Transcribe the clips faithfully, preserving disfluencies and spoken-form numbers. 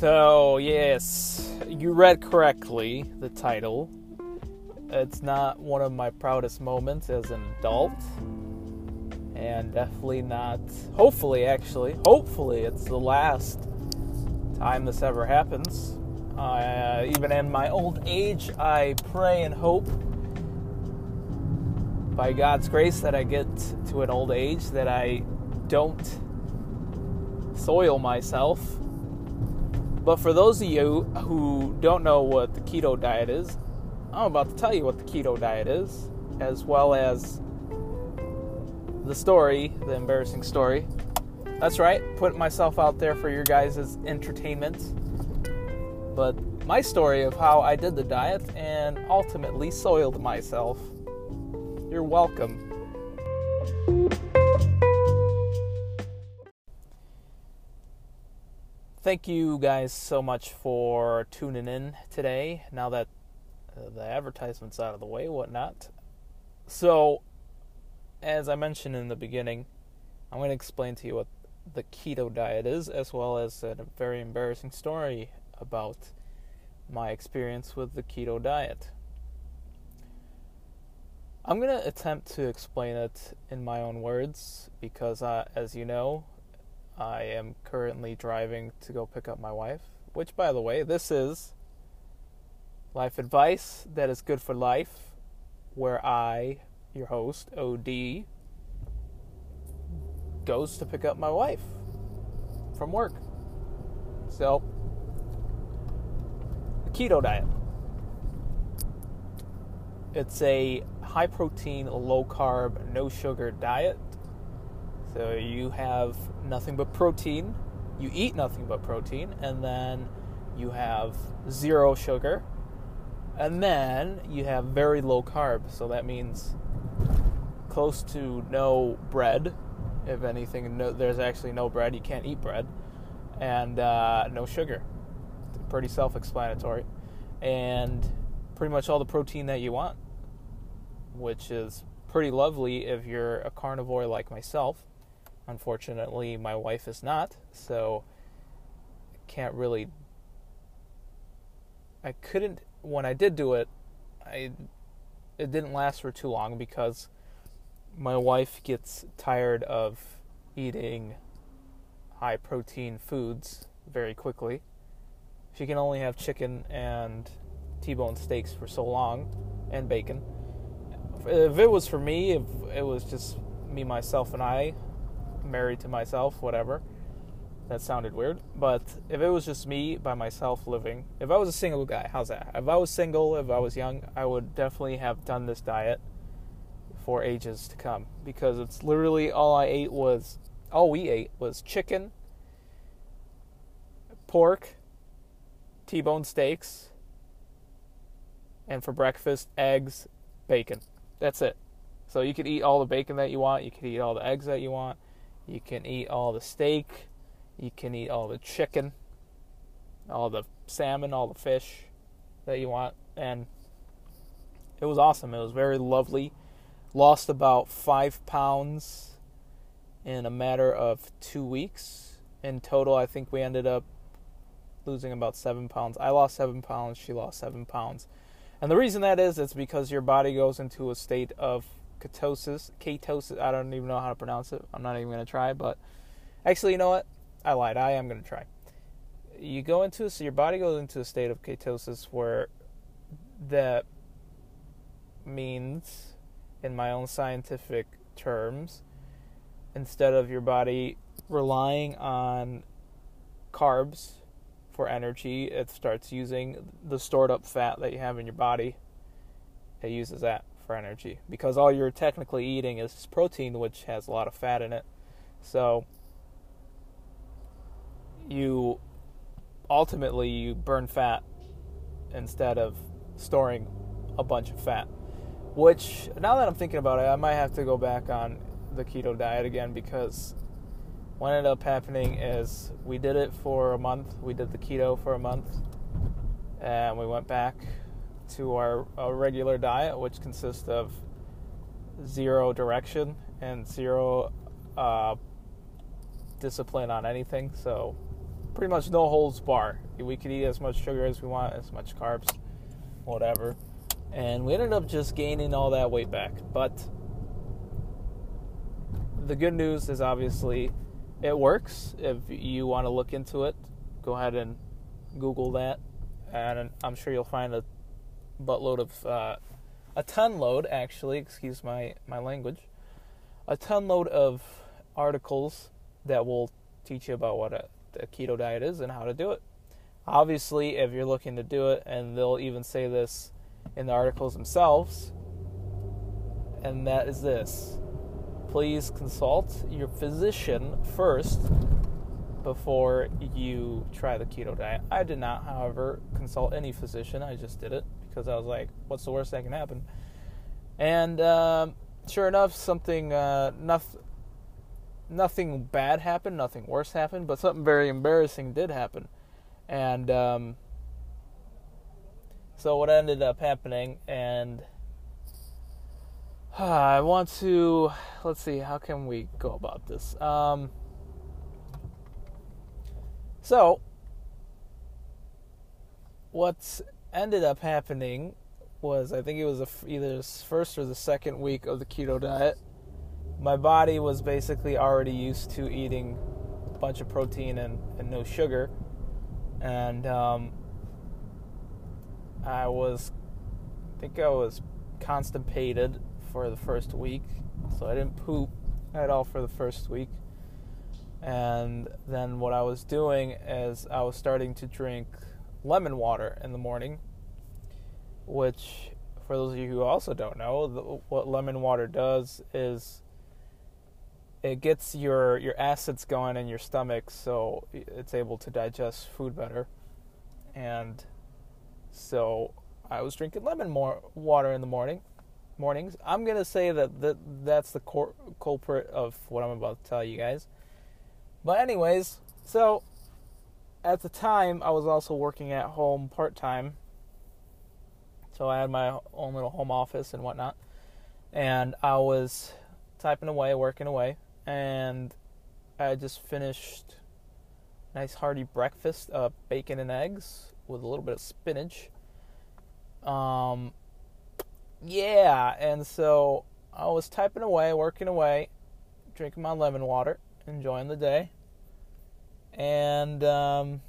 So, yes, you read correctly the title. It's not one of my proudest moments as an adult. And definitely not, hopefully actually, hopefully it's the last time this ever happens. Uh, even in my old age, I pray and hope by God's grace that I get to an old age that I don't soil myself. But for those of you who don't know what the keto diet is, I'm about to tell you what the keto diet is, as well as the story, the embarrassing story. That's right, put myself out there for your guys' entertainment. But my story of how I did the diet and ultimately soiled myself. You're welcome. Thank you guys so much for tuning in today. Now that the advertisement's out of the way, whatnot. So, as I mentioned in the beginning, I'm going to explain to you what the keto diet is, as well as a very embarrassing story about my experience with the keto diet. I'm going to attempt to explain it in my own words, because uh, as you know, I am currently driving to go pick up my wife, which, by the way, this is life advice that is good for life, where I, your host, O D, goes to pick up my wife from work. So, the keto diet. It's a high-protein, low-carb, no-sugar diet. So you have nothing but protein. You eat nothing but protein. And then you have zero sugar. And then you have very low carb. So that means close to no bread, if anything. No, there's actually no bread. You can't eat bread, and uh, no sugar. It's pretty self-explanatory, and pretty much all the protein that you want, which is pretty lovely if you're a carnivore like myself. Unfortunately, my wife is not, so I can't really. I couldn't when I did do it. I it didn't last for too long because my wife gets tired of eating high-protein foods very quickly. She can only have chicken and T-bone steaks for so long, and bacon. If it was for me, if it was just me, myself, and I, married to myself, whatever. That sounded weird. But if it was just me, by myself, living, if I was a single guy, how's that? If I was single, if I was young, I would definitely have done this diet for ages to come, because it's literally all I ate was, all we ate was chicken, pork, T-bone steaks, and for breakfast, eggs, bacon. That's it. So you could eat all the bacon that you want, you could eat all the eggs that you want, you can eat all the steak, you can eat all the chicken, all the salmon, all the fish that you want, and it was awesome. It was very lovely. Lost about five pounds in a matter of two weeks. In total, I think we ended up losing about seven pounds. I lost seven pounds. She lost seven pounds. And the reason that is, it's because your body goes into a state of ketosis. Ketosis. I don't even know how to pronounce it. I'm not even going to try. But actually, you know what? I lied. I am going to try. You go into, so your body goes into a state of ketosis, where that means, in my own scientific terms, instead of your body relying on carbs for energy, it starts using the stored up fat that you have in your body. It uses that for energy, because all you're technically eating is protein, which has a lot of fat in it. So you ultimately you burn fat instead of storing a bunch of fat. Which, now that I'm thinking about it, I might have to go back on the keto diet again, because what ended up happening is we did it for a month. We did the keto for a month, and we went back to our, our regular diet, which consists of zero direction and zero uh, discipline on anything. So pretty much no holds bar. We could eat as much sugar as we want, as much carbs, whatever. And we ended up just gaining all that weight back. But the good news is obviously it works. If you want to look into it, go ahead and Google that. And I'm sure you'll find a buttload of, uh, a ton load actually, excuse my, my language, a ton load of articles that will teach you about what a, a keto diet is and how to do it. Obviously, if you're looking to do it, and they'll even say this in the articles themselves, and that is this: please consult your physician first before you try the keto diet. I did not, however, consult any physician. I just did it because I was like, what's the worst that can happen? And um, sure enough, something, uh, nothing, nothing bad happened, nothing worse happened, but something very embarrassing did happen. And um, so what ended up happening, and uh, I want to, let's see, how can we go about this? Um, so what's ended up happening was, I think it was a, either the first or the second week of the keto diet, my body was basically already used to eating a bunch of protein and, and no sugar. And um, I was, I think I was constipated for the first week. So I didn't poop at all for the first week. And then what I was doing is I was starting to drink lemon water in the morning, which, for those of you who also don't know, the, what lemon water does is it gets your, your acids going in your stomach, so it's able to digest food better. And so I was drinking lemon more water in the morning. Mornings. I'm going to say that the, that's the cor- culprit of what I'm about to tell you guys. But anyways, so at the time, I was also working at home part-time. So I had my own little home office and whatnot. And I was typing away, working away. And I just finished a nice hearty breakfast of bacon and eggs with a little bit of spinach. Um, yeah, and so I was typing away, working away, drinking my lemon water, enjoying the day. And um,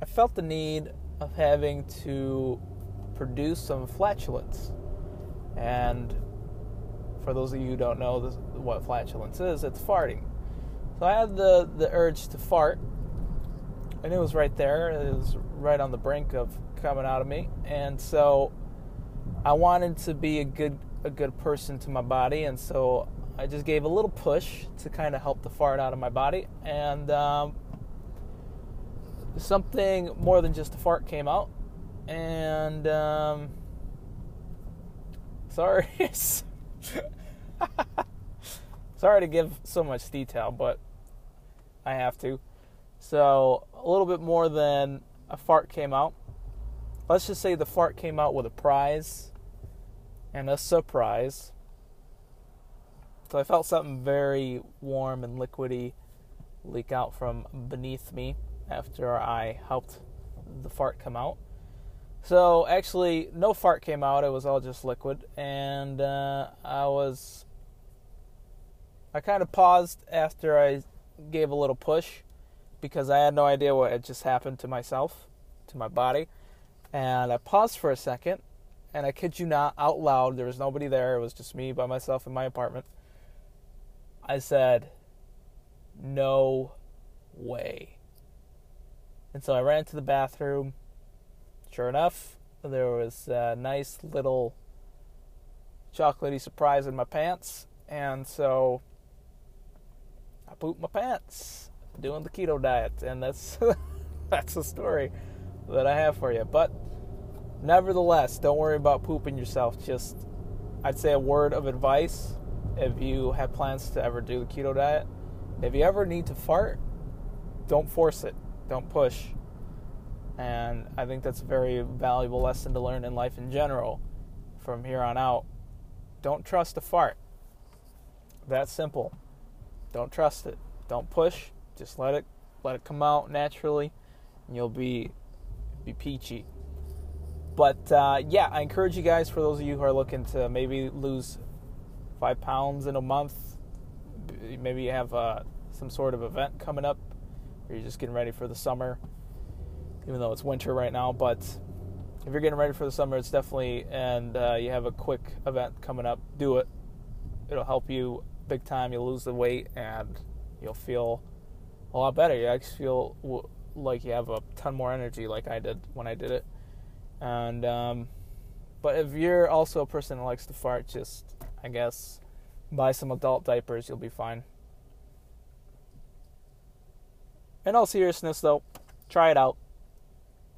I felt the need of having to produce some flatulence. And for those of you who don't know this, what flatulence is, it's farting. So I had the, the urge to fart, and it was right there. It was right on the brink of coming out of me. And so I wanted to be a good a good person to my body, and so I just gave a little push to kind of help the fart out of my body. And um, something more than just a fart came out. And um, sorry. Sorry to give so much detail, but I have to. So a little bit more than a fart came out. Let's just say the fart came out with a prize and a surprise. So I felt something very warm and liquidy leak out from beneath me after I helped the fart come out. So actually, no fart came out. It was all just liquid. And uh, I was... I kind of paused after I gave a little push, because I had no idea what had just happened to myself, to my body. And I paused for a second. And I kid you not, out loud, there was nobody there. It was just me by myself in my apartment. I said, "No way." And so I ran to the bathroom. Sure enough, there was a nice little chocolatey surprise in my pants. And so I pooped my pants doing the keto diet. And that's that's a story that I have for you. But nevertheless, don't worry about pooping yourself. Just, I'd say a word of advice if you have plans to ever do the keto diet. If you ever need to fart, don't force it. Don't push. And I think that's a very valuable lesson to learn in life in general. From here on out, don't trust a fart. That's simple. Don't trust it. Don't push. Just let it let it come out naturally, and you'll be be peachy. But uh, yeah, I encourage you guys, for those of you who are looking to maybe lose five pounds in a month, maybe you have uh, some sort of event coming up, or you're just getting ready for the summer, even though it's winter right now. But if you're getting ready for the summer, it's definitely, and uh, you have a quick event coming up, do it. It'll help you big time. You'll lose the weight, and you'll feel a lot better. You actually feel like you have a ton more energy, like I did when I did it. And um, but if you're also a person that likes to fart, just, I guess, buy some adult diapers. You'll be fine. In all seriousness, though, try it out.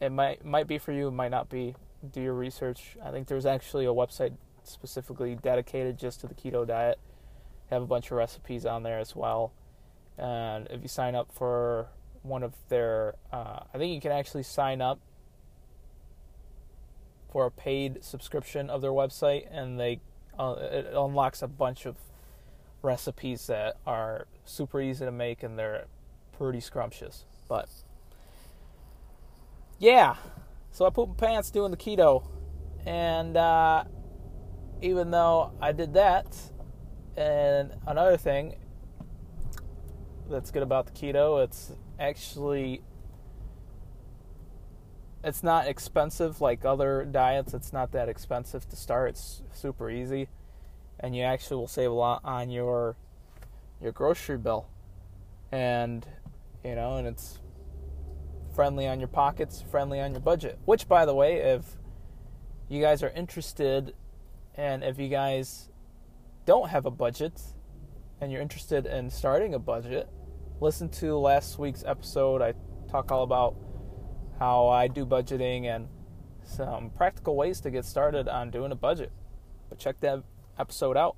It might might be for you. It might not be. Do your research. I think there's actually a website specifically dedicated just to the keto diet. They have a bunch of recipes on there as well. And if you sign up for one of their, uh, I think you can actually sign up for a paid subscription of their website, and they uh, it unlocks a bunch of recipes that are super easy to make, and they're pretty scrumptious. But yeah, so I pooped my pants doing the keto, and uh, even though I did that, and another thing that's good about the keto, it's actually, it's not expensive like other diets. It's not that expensive to start. It's super easy, and you actually will save a lot on your your grocery bill, and you know, and it's friendly on your pockets, friendly on your budget. Which, by the way, if you guys are interested, and if you guys don't have a budget, and you're interested in starting a budget, listen to last week's episode. I talk all about how I do budgeting and some practical ways to get started on doing a budget. But check that episode out.